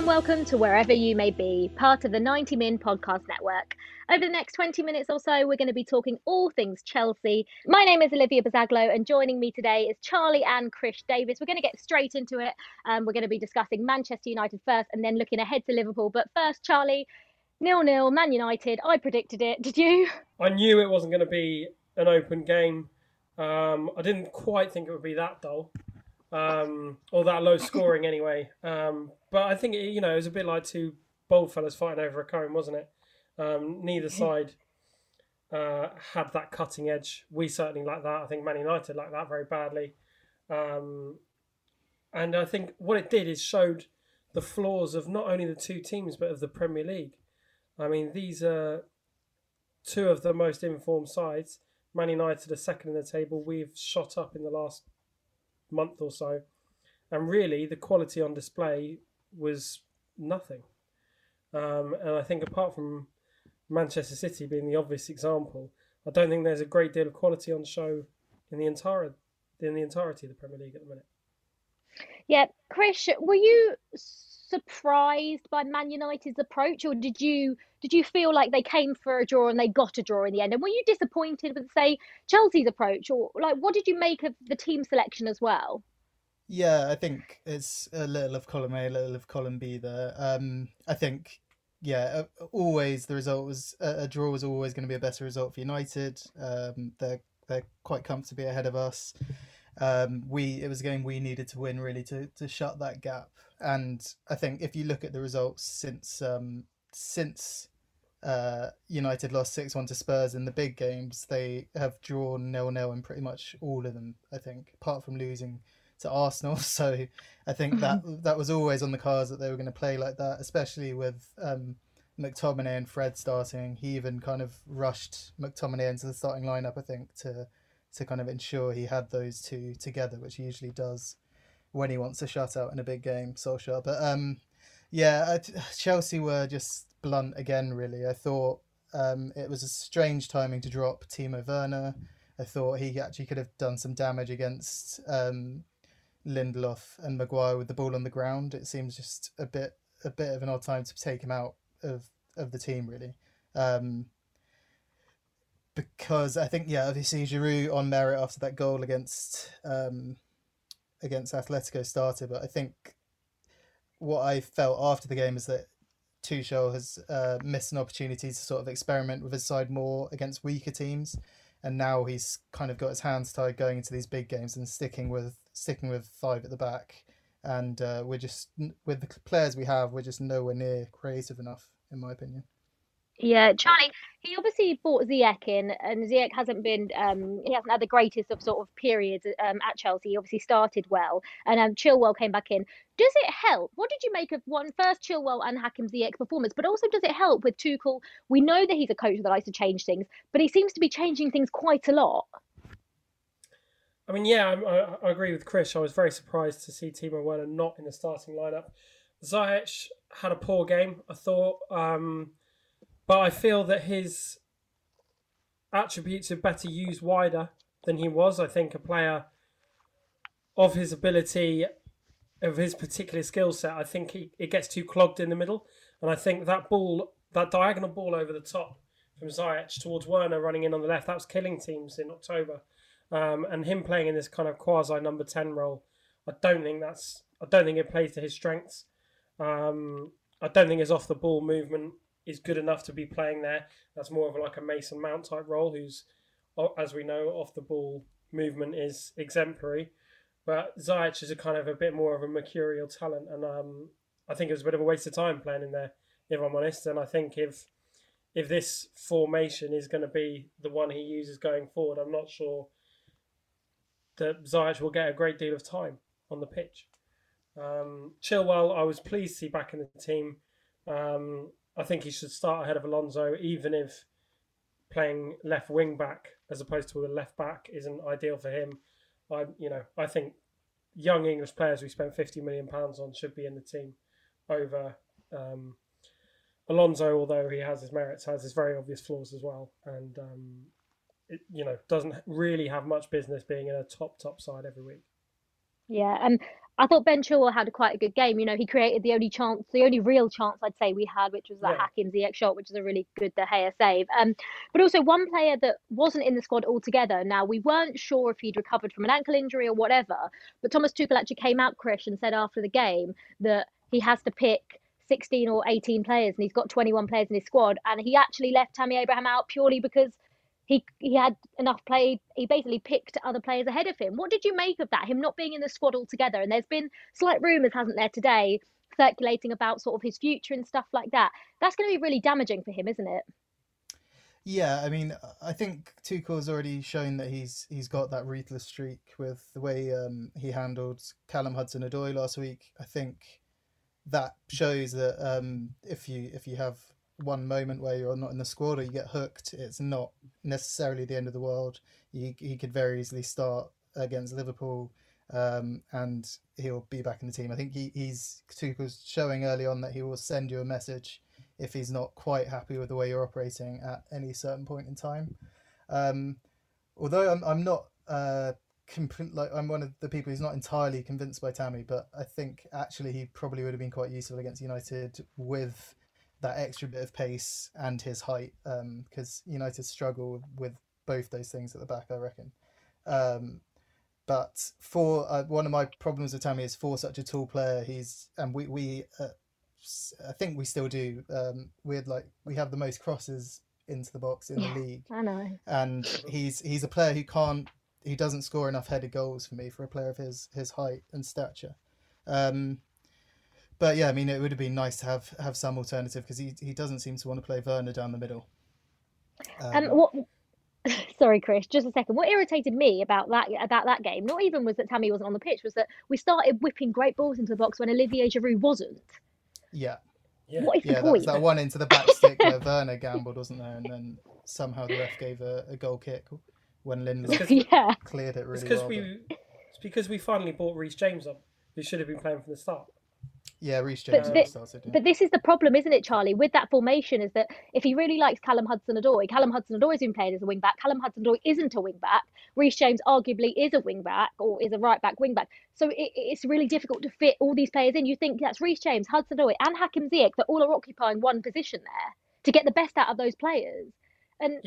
and welcome to wherever you may be, part of the 90 Min podcast network. Over the next 20 minutes or so, we're going to be talking all things Chelsea. My name is Olivia Bazaglo, and joining me today is Charlie and Chris Davis. We're going to get straight into it. We're going to be discussing Manchester United first and then looking ahead to Liverpool. But first, Charlie, 0-0, Man United. I predicted it. Did you? I knew it wasn't going to be an open game. I didn't quite think it would be that dull. Or that low scoring anyway. But I think, it was a bit like two bold fellas fighting over a cone, wasn't it? Neither side had that cutting edge. We certainly lacked that. I think Man United lacked that very badly. And I think what it did is showed the flaws of not only the two teams, but of the Premier League. I mean, these are two of the most informed sides. Man United are second in the table. We've shot up in the last month or so, and really the quality on display was nothing, and I think apart from Manchester City being the obvious example, I don't think there's a great deal of quality on show in the entirety of the Premier League at the minute. Yeah, Chris, were you surprised by Man United's approach, or did you feel like they came for a draw and they got a draw in the end? And were you disappointed with, say, Chelsea's approach, or like what did you make of the team selection as well? Yeah, I think it's a little of column A, a little of column B there. I think, yeah, always the result was a draw was always going to be a better result for United. They're quite comfortably ahead of us. It was a game we needed to win really to shut that gap. And I think if you look at the results since United lost 6-1 to Spurs in the big games, they have drawn 0-0 in pretty much all of them, I think, apart from losing to Arsenal. So I think that was always on the cards that they were going to play like that, especially with McTominay and Fred starting. He even kind of rushed McTominay into the starting lineup, I think, to kind of ensure he had those two together, which he usually does when he wants a shutout in a big game, Solskjaer. But Chelsea were just blunt again, really. I thought it was a strange timing to drop Timo Werner. I thought he actually could have done some damage against Lindelof and Maguire with the ball on the ground. It seems just a bit of an odd time to take him out of the team, really. Because I think, yeah, obviously Giroud on merit after that goal against Atletico started. But I think what I felt after the game is that Tuchel has missed an opportunity to sort of experiment with his side more against weaker teams. And now he's kind of got his hands tied going into these big games and sticking with five at the back. And we're just, with the players we have, we're just nowhere near creative enough, in my opinion. Yeah, Charlie, he obviously brought Ziyech in, and Ziyech hasn't had the greatest of sort of periods at Chelsea. He obviously started well, and Chilwell came back in. Does it help? What did you make of first Chilwell and Hakim Ziyech's performance, but also does it help with Tuchel? We know that he's a coach that likes to change things, but he seems to be changing things quite a lot. I mean, yeah, I agree with Chris. I was very surprised to see Timo Werner not in the starting lineup. Ziyech had a poor game, I thought. But I feel that his attributes are better used wider than he was. I think a player of his ability, of his particular skill set, I think it gets too clogged in the middle. And I think that diagonal ball over the top from Ziyech towards Werner running in on the left, that was killing teams in October. And him playing in this kind of quasi number 10 role, I don't think it plays to his strengths. I don't think his off the ball movement is good enough to be playing there. That's more of like a Mason Mount type role, who's, as we know, off the ball movement is exemplary. But Ziyech is a bit more of a mercurial talent, and I think it was a bit of a waste of time playing in there, if I'm honest. And I think if this formation is going to be the one he uses going forward, I'm not sure that Ziyech will get a great deal of time on the pitch. Chilwell, I was pleased to see back in the team. I think he should start ahead of Alonso, even if playing left wing back as opposed to a left back isn't ideal for him. I think young English players we spent £50 million on should be in the team over Alonso, although he has his merits, has his very obvious flaws as well, and doesn't really have much business being in a top side every week. Yeah, and I thought Ben Chilwell had quite a good game. You know, he created the only real chance I'd say we had, which was that Hakim Ziyech shot, which is a really good De Gea save. But also one player that wasn't in the squad altogether. Now, we weren't sure if he'd recovered from an ankle injury or whatever, but Thomas Tuchel actually came out, Krish, and said after the game that he has to pick 16 or 18 players, and he's got 21 players in his squad. And he actually left Tammy Abraham out purely because he had enough play. He basically picked other players ahead of him. What did you make of that, him not being in the squad altogether? And there's been slight rumours, hasn't there, today, circulating about sort of his future and stuff like that. That's going to be really damaging for him, isn't it? Yeah, I mean, I think Tuchel's already shown that he's got that ruthless streak with the way he handled Callum Hudson-Odoi last week. I think that shows that if you have one moment where you're not in the squad or you get hooked, it's not necessarily the end of the world. He could very easily start against Liverpool and he'll be back in the team. I think Tuchel's showing early on that he will send you a message if he's not quite happy with the way you're operating at any certain point in time. Although I'm not I'm one of the people who's not entirely convinced by Tammy, but I think actually he probably would have been quite useful against United with that extra bit of pace and his height, because United struggle with both those things at the back, I reckon. But for one of my problems with Tammy is for such a tall player, I think we still do. We have the most crosses into the box in the league. I know. And he's a player who doesn't score enough headed goals for me, for a player of his height and stature. But yeah, I mean, it would have been nice to have some alternative, because he doesn't seem to want to play Werner down the middle. Sorry, Chris, just a second. What irritated me about that game, not even was that Tammy wasn't on the pitch, was that we started whipping great balls into the box when Olivier Giroud wasn't. Yeah. What is the point? That one into the back stick where Werner gambled, wasn't there? And then somehow the ref gave a goal kick when Lindelof cleared it really well. It's because we finally brought Reece James on, who should have been playing from the start. Yeah, Reece James started. Yeah. But this is the problem, isn't it, Charlie, with that formation, is that if he really likes Callum Hudson-Odoi has been playing as a wing-back, Callum Hudson-Odoi isn't a wing-back, Reece James arguably is a wing-back or is a right-back wing-back, so it's really difficult to fit all these players in. You think that's Reece James, Hudson-Odoi and Hakim Ziyech that all are occupying one position there to get the best out of those players. And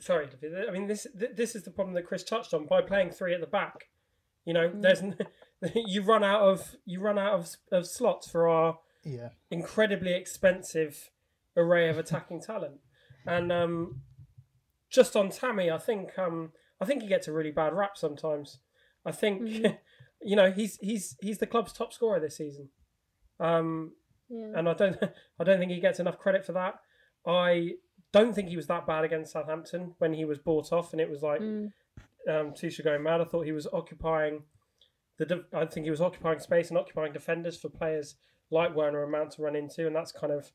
Sorry, I mean, this is the problem that Chris touched on. By playing three at the back, you run out of slots for our incredibly expensive array of attacking talent. And just on Tammy, I think he gets a really bad rap sometimes. I think he's the club's top scorer this season, and I don't think he gets enough credit for that. I don't think he was that bad against Southampton when he was bought off, and it was like Tuchel going mad. I thought he was occupying. I think he was occupying space and occupying defenders for players like Werner and Mount to run into, and that's kind of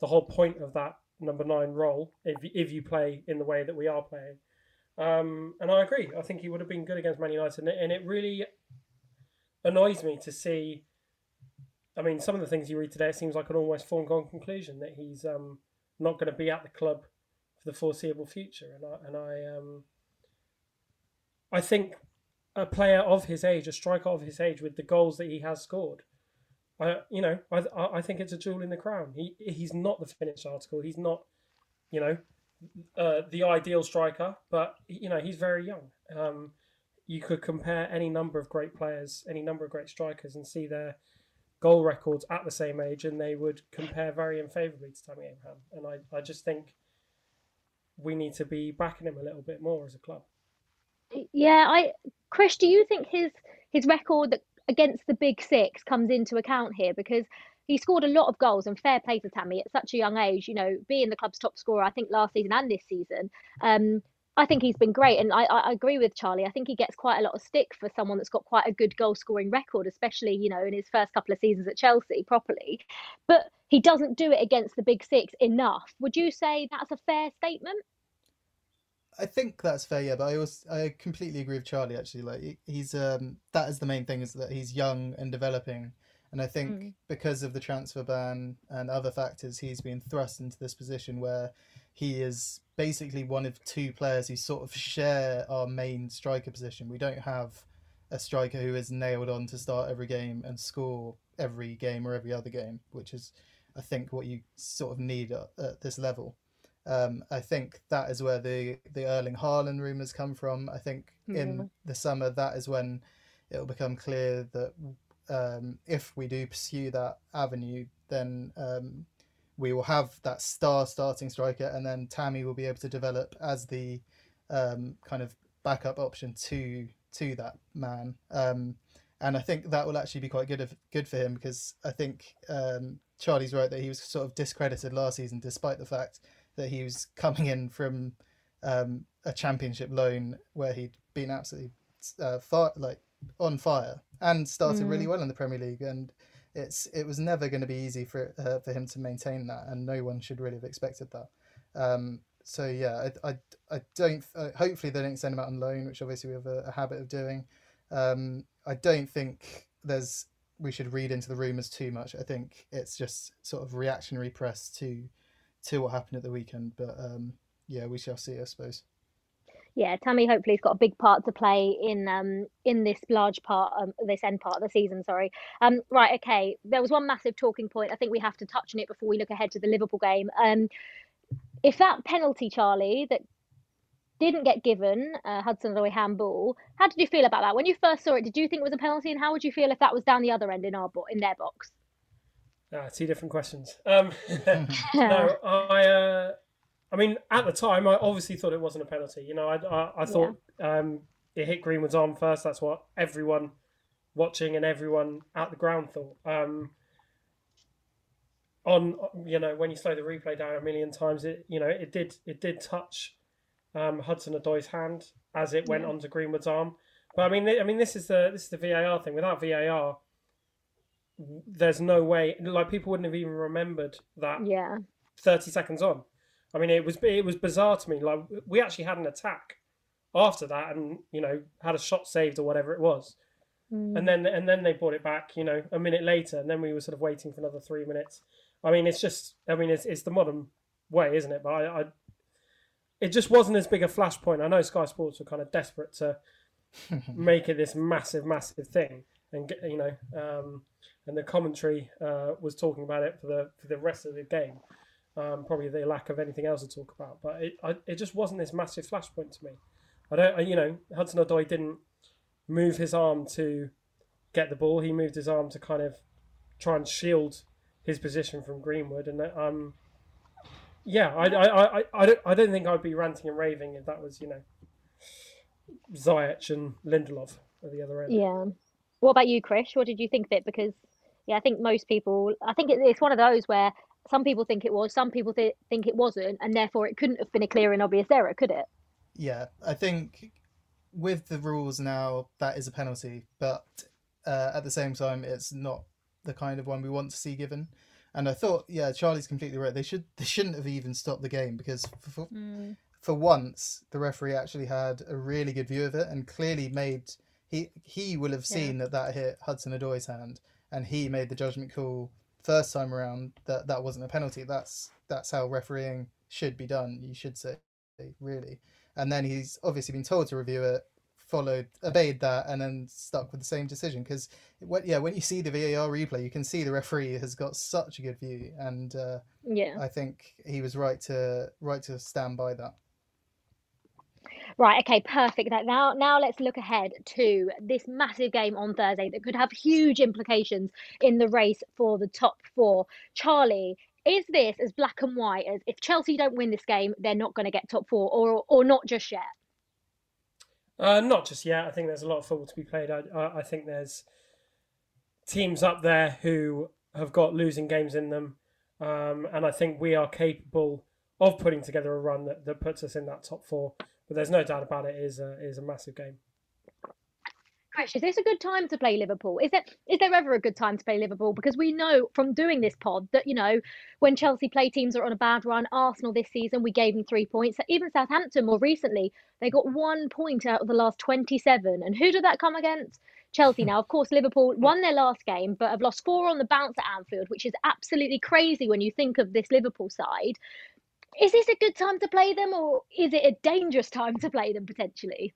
the whole point of that number 9 role, if you play in the way that we are playing. And I agree. I think he would have been good against Man United, and it really annoys me to see. I mean, some of the things you read today, it seems like an almost foregone conclusion that he's not going to be at the club for the foreseeable future. I think a player of his age, a striker of his age, with the goals that he has scored, I think it's a jewel in the crown. He's not the finished article. He's not, the ideal striker, but he's very young. You could compare any number of great players, any number of great strikers, and see their goal records at the same age, and they would compare very unfavourably to Tammy Abraham. And I just think we need to be backing him a little bit more as a club. Yeah, Chris, do you think his record against the Big Six comes into account here? Because he scored a lot of goals, and fair play to Tammy at such a young age, being the club's top scorer, I think last season and this season. I think he's been great, and I agree with Charlie. I think he gets quite a lot of stick for someone that's got quite a good goal-scoring record, especially, in his first couple of seasons at Chelsea properly. But he doesn't do it against the Big Six enough. Would you say that's a fair statement? I think that's fair, yeah, but I completely agree with Charlie, actually. Like, he's that is the main thing, is that he's young and developing, and I think because of the transfer ban and other factors, he's been thrust into this position where he is basically one of two players who sort of share our main striker position. We don't have a striker who is nailed on to start every game and score every game or every other game, which is, I think, what you sort of need at this level. I think that is where the Erling Haaland rumours come from. I think in the summer, that is when it will become clear that if we do pursue that avenue, then we will have that starting striker, and then Tammy will be able to develop as the kind of backup option to that man. And I think that will actually be quite good for him, because I think Charlie's right that he was sort of discredited last season, despite the fact that he was coming in from a championship loan where he'd been absolutely on fire and started really well in the Premier League. And it was never going to be easy for him to maintain that, and no one should really have expected that. So yeah, I don't. Hopefully they don't send him out on loan, which obviously we have a habit of doing. I don't think we should read into the rumours too much. I think it's just sort of reactionary press to what happened at the weekend. But yeah, we shall see, I suppose. Yeah, Tammy hopefully has got a big part to play in this large part, this end part of the season, sorry. Right, okay. There was one massive talking point. I think we have to touch on it before we look ahead to the Liverpool game. If that penalty, Charlie, that didn't get given, Hudson-Odoi handball, how did you feel about that? When you first saw it, did you think it was a penalty, and how would you feel if that was down the other end in their box? Two different questions. No, I mean, at the time, I obviously thought it wasn't a penalty. You know, I thought it hit Greenwood's arm first. That's what everyone watching and everyone at the ground thought. You know, when you slow the replay down a million times, it did touch Hudson-Odoi's hand as it went onto Greenwood's arm. But I mean, this is the VAR thing. Without VAR, there's no way, like, people wouldn't have even remembered that. 30 seconds on. I mean, it was bizarre to me. Like, we actually had an attack after that, and had a shot saved or whatever it was, and then they brought it back, a minute later, and then we were sort of waiting for another 3 minutes. I mean, it's just, it's the modern way, isn't it? But it just wasn't as big a flashpoint. I know Sky Sports were kind of desperate to make it this massive thing, and and the commentary was talking about it for the rest of the game. Probably the lack of anything else to talk about, but it just wasn't this massive flashpoint to me. Hudson-Odoi didn't move his arm to get the ball. He moved his arm to kind of try and shield his position from Greenwood. And I don't think I'd be ranting and raving if that was Ziyech and Lindelof at the other end. Yeah. What about you, Chris? What did you think of it? Because I think most people, it's one of those where some people think it was, some people think it wasn't, and therefore it couldn't have been a clear and obvious error, could it? Yeah, I think with the rules now, that is a penalty, but at the same time, it's not the kind of one we want to see given. And I thought, yeah, Charlie's completely right. They shouldn't have even stopped the game, because for once, the referee actually had a really good view of it, and clearly he will have seen that hit Hudson-Odoi's hand, and he made the judgment call first time around that wasn't a penalty. That's how refereeing should be done, you should say, really. And then he's obviously been told to review it, obeyed that, and then stuck with the same decision, because when you see the VAR replay, you can see the referee has got such a good view, and I think he was right to stand by that. Right, okay, perfect. Now let's look ahead to this massive game on Thursday that could have huge implications in the race for the top four. Charlie, is this as black and white as if Chelsea don't win this game, they're not going to get top four, or not just yet? Not just yet. I think there's a lot of football to be played. I think there's teams up there who have got losing games in them, and I think we are capable of putting together a run that puts us in that top four. But there's no doubt about it, it is a massive game. Chris, is this a good time to play Liverpool? Is there ever a good time to play Liverpool? Because we know from doing this pod that, when Chelsea play teams that are on a bad run, Arsenal this season, we gave them 3 points. Even Southampton more recently, they got 1 point out of the last 27. And who did that come against? Chelsea. Now, of course, Liverpool won their last game, but have lost 4 on the bounce at Anfield, which is absolutely crazy when you think of this Liverpool side. Is this a good time to play them, or is it a dangerous time to play them potentially?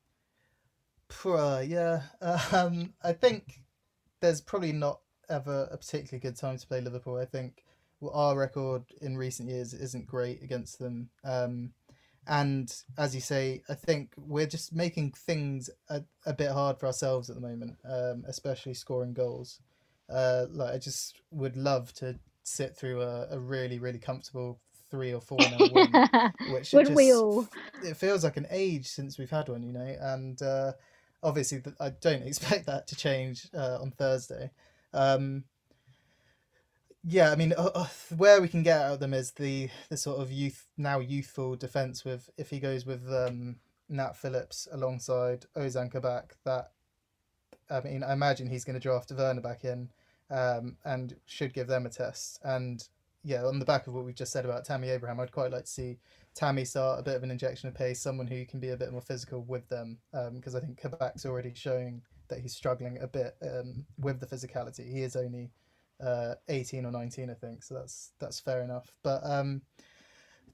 Yeah. I think there's probably not ever a particularly good time to play Liverpool. I think our record in recent years isn't great against them. And as you say, I think we're just making things a bit hard for ourselves at the moment, especially scoring goals. Like I just would love to sit through a really, really comfortable 3 or 4-0 win, which it, it feels like an age since we've had one, you know. And obviously, I don't expect that to change on Thursday. Yeah, I mean, where we can get out of them is the sort of youthful defence with, if he goes with Nat Phillips alongside Ozan Kabak, that, I mean, I imagine he's going to draft Werner back in and should give them a test. And yeah, on the back of what we've just said about Tammy Abraham, I'd quite like to see Tammy start a bit of an injection of pace, someone who can be a bit more physical with them, because I think Kabak's already showing that he's struggling a bit with the physicality. He is only 18 or 19, I think, so that's fair enough. But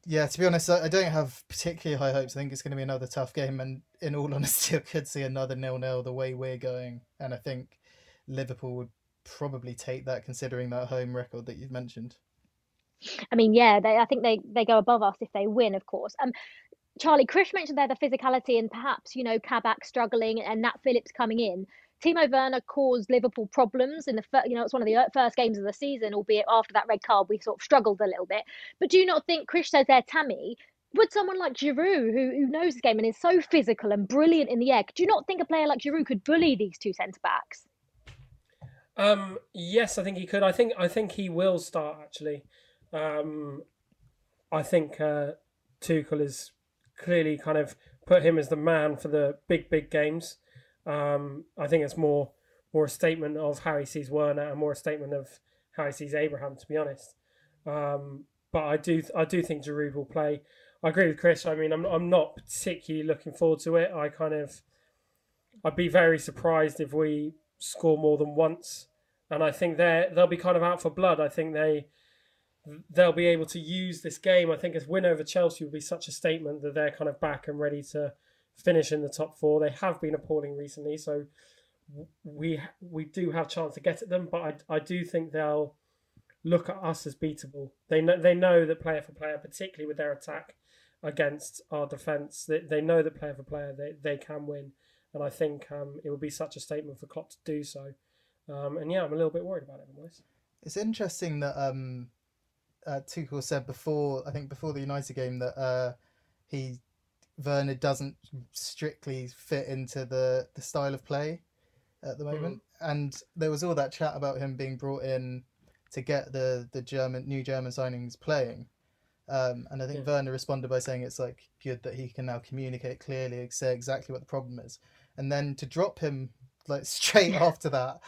yeah, to be honest, I don't have particularly high hopes. I think it's going to be another tough game, and in all honesty, I could see another 0-0 the way we're going, and I think Liverpool would probably take that, considering that home record that you've mentioned. I mean, yeah, I think they go above us if they win, of course. Charlie, Krish mentioned there the physicality and perhaps, you know, Kabak struggling and Nat Phillips coming in. Timo Werner caused Liverpool problems in the it's one of the first games of the season, albeit after that red card we sort of struggled a little bit. But do you not think, Krish says there, Tammy, would someone like Giroud, who knows this game and is so physical and brilliant in the air, do you not think a player like Giroud could bully these two centre-backs? Yes, I think he could. I think he will start, actually. I think Tuchel has clearly kind of put him as the man for the big games. I think it's more a statement of how he sees Werner and more a statement of how he sees Abraham, to be honest. But I do think Giroud will play. I agree with Chris. I mean, I'm not particularly looking forward to it. I'd be very surprised if we score more than once. And I think they'll be kind of out for blood. I think they'll be able to use this game. I think his win over Chelsea will be such a statement that they're kind of back and ready to finish in the top four. They have been appalling recently, so we do have a chance to get at them, but I do think they'll look at us as beatable. They know that player for player, particularly with their attack against our defence, they know that player for player they can win. And I think it would be such a statement for Klopp to do so. And yeah, I'm a little bit worried about it, anyways. It's interesting that... Tuchel said before the United game that Werner doesn't strictly fit into the style of play at the moment, and there was all that chat about him being brought in to get the new German signings playing, and I think Werner responded by saying it's like good that he can now communicate clearly, say exactly what the problem is, and then to drop him like straight after that.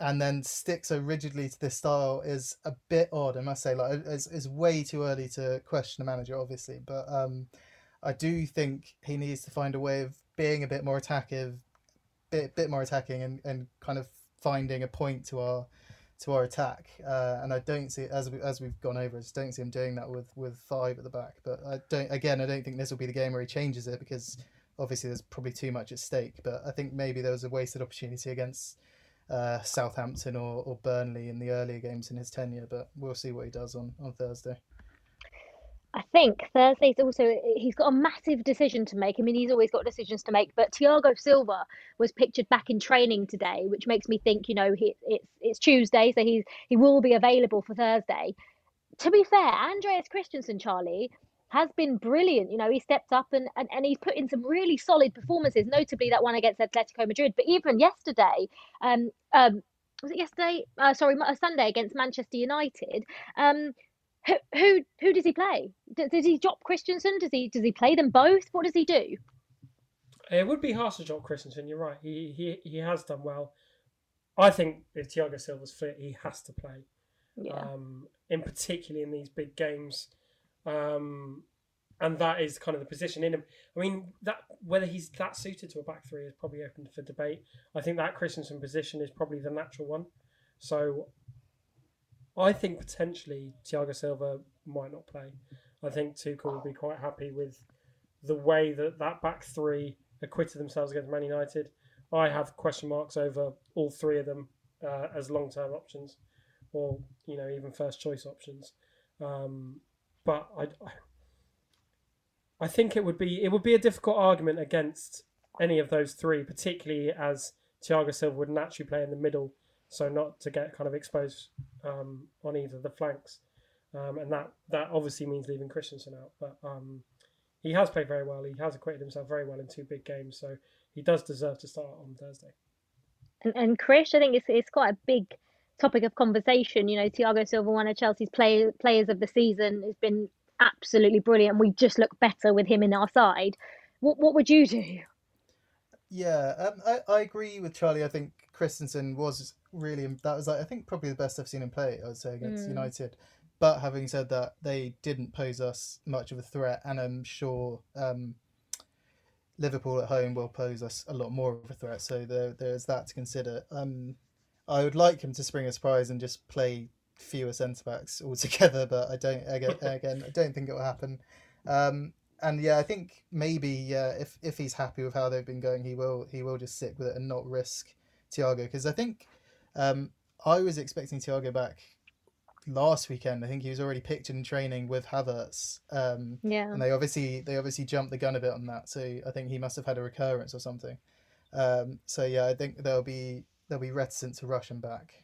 And then stick so rigidly to this style is a bit odd, I must say. Like, it's way too early to question a manager, obviously, but I do think he needs to find a way of being a bit more attacking, and kind of finding a point to our attack. And I don't see, as we've gone over, I just don't see him doing that with five at the back. But I don't think this will be the game where he changes it, because obviously there's probably too much at stake. But I think maybe there was a wasted opportunity against Southampton or Burnley in the earlier games in his tenure, but we'll see what he does on Thursday. I think Thursday's also, he's got a massive decision to make. I mean, he's always got decisions to make, but Thiago Silva was pictured back in training today, which makes me think, you know, it's Tuesday, so he will be available for Thursday. To be fair, Andreas Christensen, Charlie, has been brilliant. You know, he stepped up and he's put in some really solid performances, notably that one against Atletico Madrid. But even yesterday, was it yesterday? Sorry, Sunday against Manchester United. Who does he play? Does he drop Christensen? Does he play them both? What does he do? It would be harsh to drop Christensen. You're right. He has done well. I think if Thiago Silva's fit, he has to play. Yeah. In particularly in these big games. And that is kind of the position in him. I mean, that whether he's that suited to a back three is probably open for debate. I think that Christensen position is probably the natural one. So I think potentially Thiago Silva might not play. I think Tuchel will be quite happy with the way that back three acquitted themselves against Man United. I have question marks over all three of them as long-term options, or even first-choice options. But I think it would be a difficult argument against any of those three, particularly as Thiago Silva would naturally play in the middle, so not to get kind of exposed on either of the flanks, and that obviously means leaving Christensen out. But he has played very well. He has acquitted himself very well in two big games, so he does deserve to start on Thursday. And Krish, I think it's quite a big topic of conversation. Thiago Silva, one of Chelsea's players of the season, has been absolutely brilliant. We just look better with him in our side. What would you do? Yeah, I agree with Charlie. I think Christensen was really, I think probably the best I've seen him play, I would say, against United. But having said that, they didn't pose us much of a threat, and I'm sure Liverpool at home will pose us a lot more of a threat. So there's that to consider. I would like him to spring a surprise and just play fewer centre-backs altogether, but I don't think it will happen. And yeah, I think maybe if he's happy with how they've been going, he will just stick with it and not risk Thiago. Because I think I was expecting Thiago back last weekend. I think he was already pictured in training with Havertz. And they obviously jumped the gun a bit on that. So I think he must have had a recurrence or something. So yeah, I think they'll be reticent to rush him back.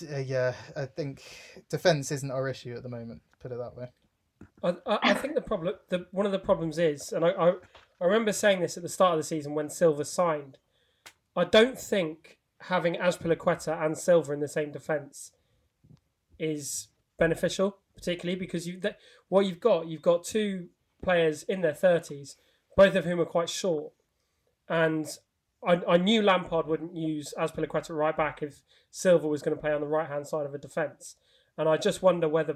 Yeah, I think defence isn't our issue at the moment, put it that way. I think one of the problems is, and I remember saying this at the start of the season when Silva signed, I don't think having Azpilicueta and Silva in the same defence is beneficial, particularly because you've got two players in their 30s, both of whom are quite short, and I knew Lampard wouldn't use Azpilicueta right back if Silva was going to play on the right-hand side of a defence. And I just wonder whether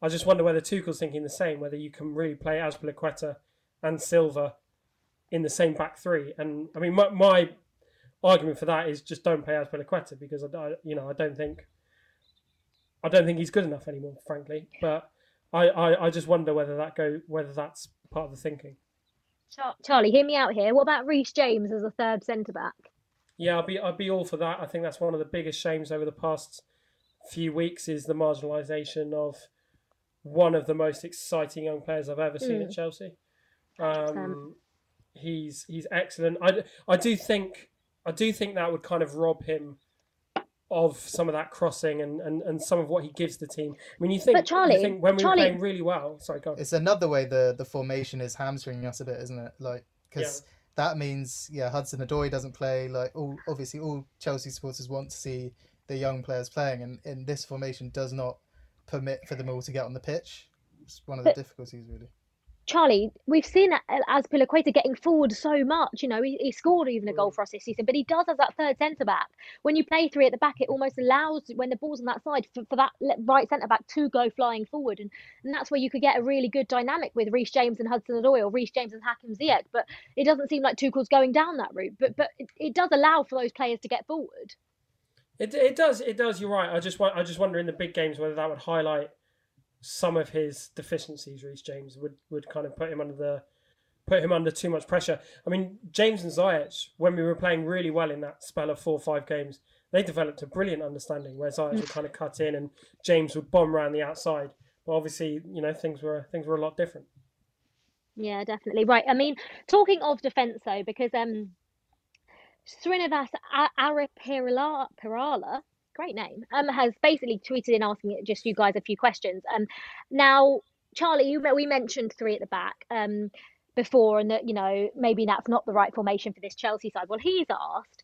Tuchel's thinking the same, whether you can really play Azpilicueta and Silva in the same back three. And I mean, my argument for that is just don't play Azpilicueta, because I don't think he's good enough anymore, frankly. But I just wonder whether that's part of the thinking. Charlie, hear me out here. What about Reece James as a third centre-back? Yeah, I'd be all for that. I think that's one of the biggest shames over the past few weeks is the marginalisation of one of the most exciting young players I've ever seen at Chelsea. He's excellent. I do think that would kind of rob him of some of that crossing and some of what he gives the team. I mean, you think when we were playing really well... Sorry, go on. It's another way the formation is hamstringing us a bit, isn't it? That means, Hudson-Odoi doesn't play. Obviously all Chelsea supporters want to see the young players playing, and this formation does not permit for them all to get on the pitch. It's one of the difficulties, really. Charlie, we've seen Azpilicueta getting forward so much. He scored even a goal for us this season, but he does as that third centre-back. When you play three at the back, it almost allows, when the ball's on that side, for that right centre-back to go flying forward. And that's where you could get a really good dynamic with Reece James and Hudson-Odoi, or Reece James and Hakim Ziyech. But it doesn't seem like Tuchel's going down that route. But it does allow for those players to get forward. It does. You're right. I just wonder in the big games whether that would highlight some of his deficiencies. Reece James would kind of put him under too much pressure. I mean, James and Ziyech, when we were playing really well in that spell of 4 or 5 games, they developed a brilliant understanding where Ziyech would kind of cut in and James would bomb around the outside. But obviously, things were a lot different. Yeah, definitely right. I mean, talking of defence though, because Srinivas Aripirala, great name, has basically tweeted in asking just you guys a few questions. Now, Charlie, we mentioned three at the back before, and that maybe that's not the right formation for this Chelsea side. Well, he's asked.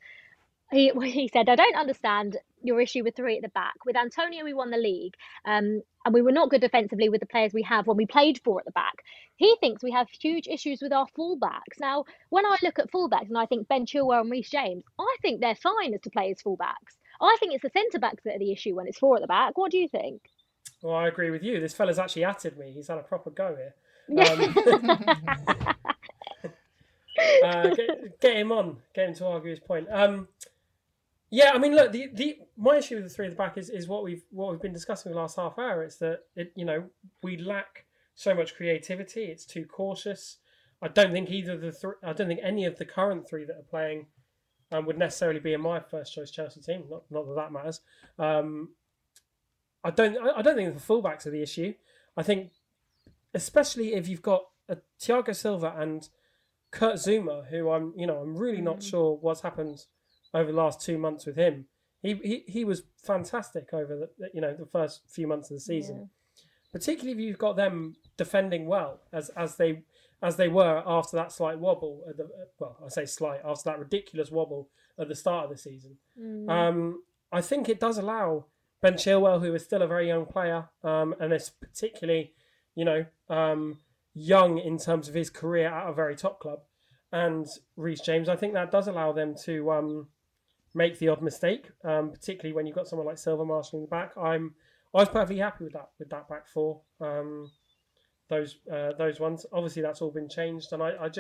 He said, I don't understand your issue with three at the back. With Antonio, we won the league, and we were not good defensively with the players we have when we played four at the back. He thinks we have huge issues with our fullbacks. Now, when I look at fullbacks and I think Ben Chilwell and Reece James, I think they're fine as to play as fullbacks. I think it's the centre-backs that are the issue when it's four at the back. What do you think? Well, I agree with you. This fella's actually atted me. He's had a proper go here. Get him on. Get him to argue his point. Yeah, I mean, look, my issue with the three at the back is what we've been discussing the last half hour. It's that we lack so much creativity. It's too cautious. I don't think either of the three, I don't think any of the current three that are playing would necessarily be in my first choice Chelsea team. Not that that matters. I don't think the fullbacks are the issue. I think, especially if you've got a Thiago Silva and Kurt Zouma, who I'm really not sure what's happened over the last 2 months with him. He was fantastic over the first few months of the season, particularly if you've got them defending well as they were after that slight wobble. I say slight, after that ridiculous wobble at the start of the season. I think it does allow Ben Chilwell, who is still a very young player, and is particularly, young in terms of his career at a very top club, and Reece James. I think that does allow them to make the odd mistake, particularly when you've got someone like Silva marshalling the back. I was perfectly happy with that back four. Those ones. Obviously, that's all been changed, and I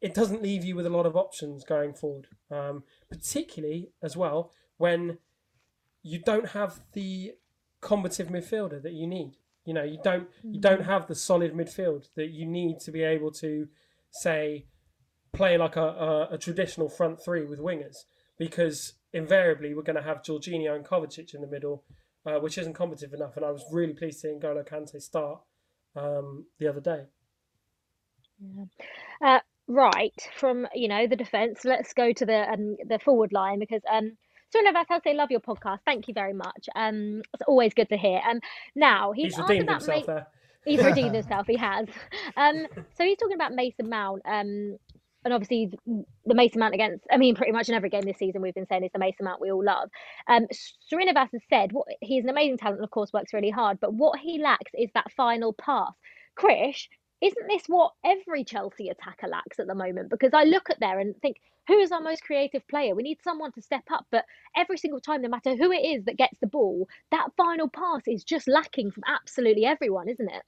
it doesn't leave you with a lot of options going forward, particularly as well when you don't have the combative midfielder that you need. You don't have the solid midfield that you need to be able to, say, play like a traditional front three with wingers, because invariably we're going to have Jorginho and Kovacic in the middle, which isn't combative enough. And I was really pleased seeing Golo Kante start the other day. Yeah. Right, from the defence, let's go to the forward line, because. Sorry, I love your podcast. Thank you very much. It's always good to hear. Now he's redeemed himself there. He's redeemed himself. He has. So he's talking about Mason Mount. And obviously the Mason Mount pretty much in every game this season we've been saying is the Mason Mount we all love. Srinivas has said he's an amazing talent and of course works really hard, but what he lacks is that final pass. Krish, isn't this what every Chelsea attacker lacks at the moment? Because I look at there and think, who is our most creative player? We need someone to step up. But every single time, no matter who it is that gets the ball, that final pass is just lacking from absolutely everyone, isn't it?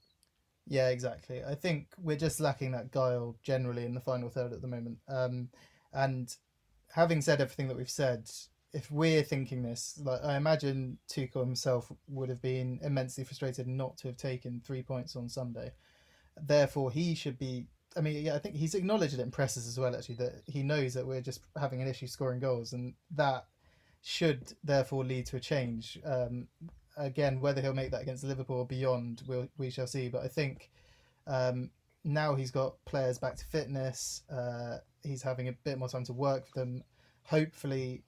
Yeah, exactly. I think we're just lacking that guile generally in the final third at the moment. And having said everything that we've said, if we're thinking this, I imagine Tuchel himself would have been immensely frustrated not to have taken 3 points on Sunday. Therefore, he should be. I think he's acknowledged it in pressers as well, actually, that he knows that we're just having an issue scoring goals, and that should therefore lead to a change. Again, whether he'll make that against Liverpool or beyond, we shall see. But I think now he's got players back to fitness. He's having a bit more time to work for them. Hopefully,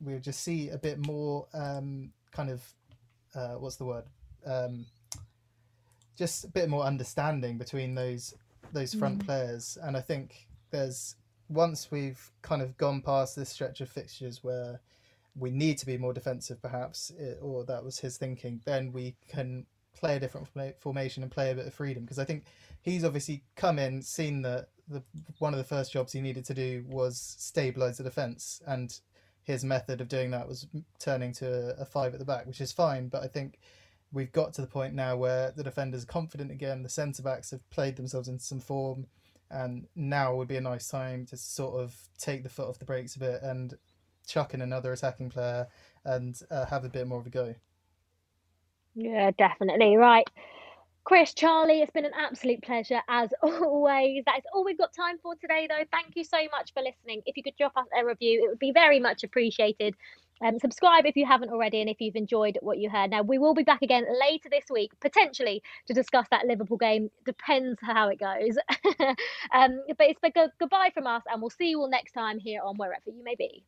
we'll just see a bit more what's the word? Just a bit more understanding between those front players. And I think once we've kind of gone past this stretch of fixtures where we need to be more defensive, perhaps, or that was his thinking, then we can play a different formation and play a bit of freedom. Because I think he's obviously come in, seen that one of the first jobs he needed to do was stabilise the defence. And his method of doing that was turning to a five at the back, which is fine. But I think we've got to the point now where the defenders are confident again, the centre-backs have played themselves into some form, and now would be a nice time to sort of take the foot off the brakes a bit and chuck in another attacking player and have a bit more of a go. Yeah, definitely. Right. Chris, Charlie, it's been an absolute pleasure as always. That is all we've got time for today, though. Thank you so much for listening. If you could drop us a review, it would be very much appreciated. Subscribe if you haven't already and if you've enjoyed what you heard. Now, we will be back again later this week, potentially, to discuss that Liverpool game. Depends how it goes. But it's a goodbye from us, and we'll see you all next time here on Wherever You May Be.